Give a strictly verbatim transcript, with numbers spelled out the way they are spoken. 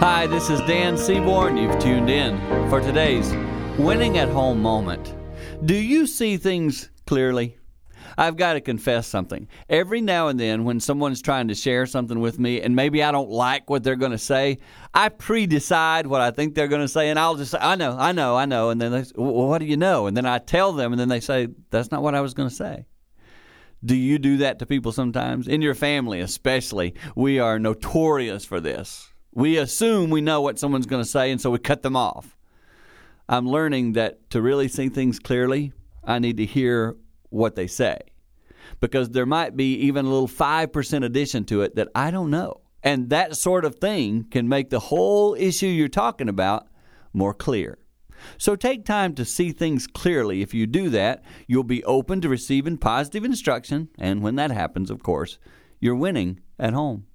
Hi, this is Dan Seaborn. You've tuned in for today's Winning at Home moment. Do you see things clearly? I've got to confess something. Every now and then when someone's trying to share something with me and maybe I don't like what they're going to say, I pre-decide what I think they're going to say, and I'll just say, I know, I know, I know. And then they say, well, what do you know? And then I tell them, and then they say, that's not what I was going to say. Do you do that to people sometimes? In your family especially, we are notorious for this. We assume we know what someone's going to say, and so we cut them off. I'm learning that to really see things clearly, I need to hear what they say, because there might be even a little five percent addition to it that I don't know. And that sort of thing can make the whole issue you're talking about more clear. So take time to see things clearly. If you do that, you'll be open to receiving positive instruction. And when that happens, of course, you're winning at home.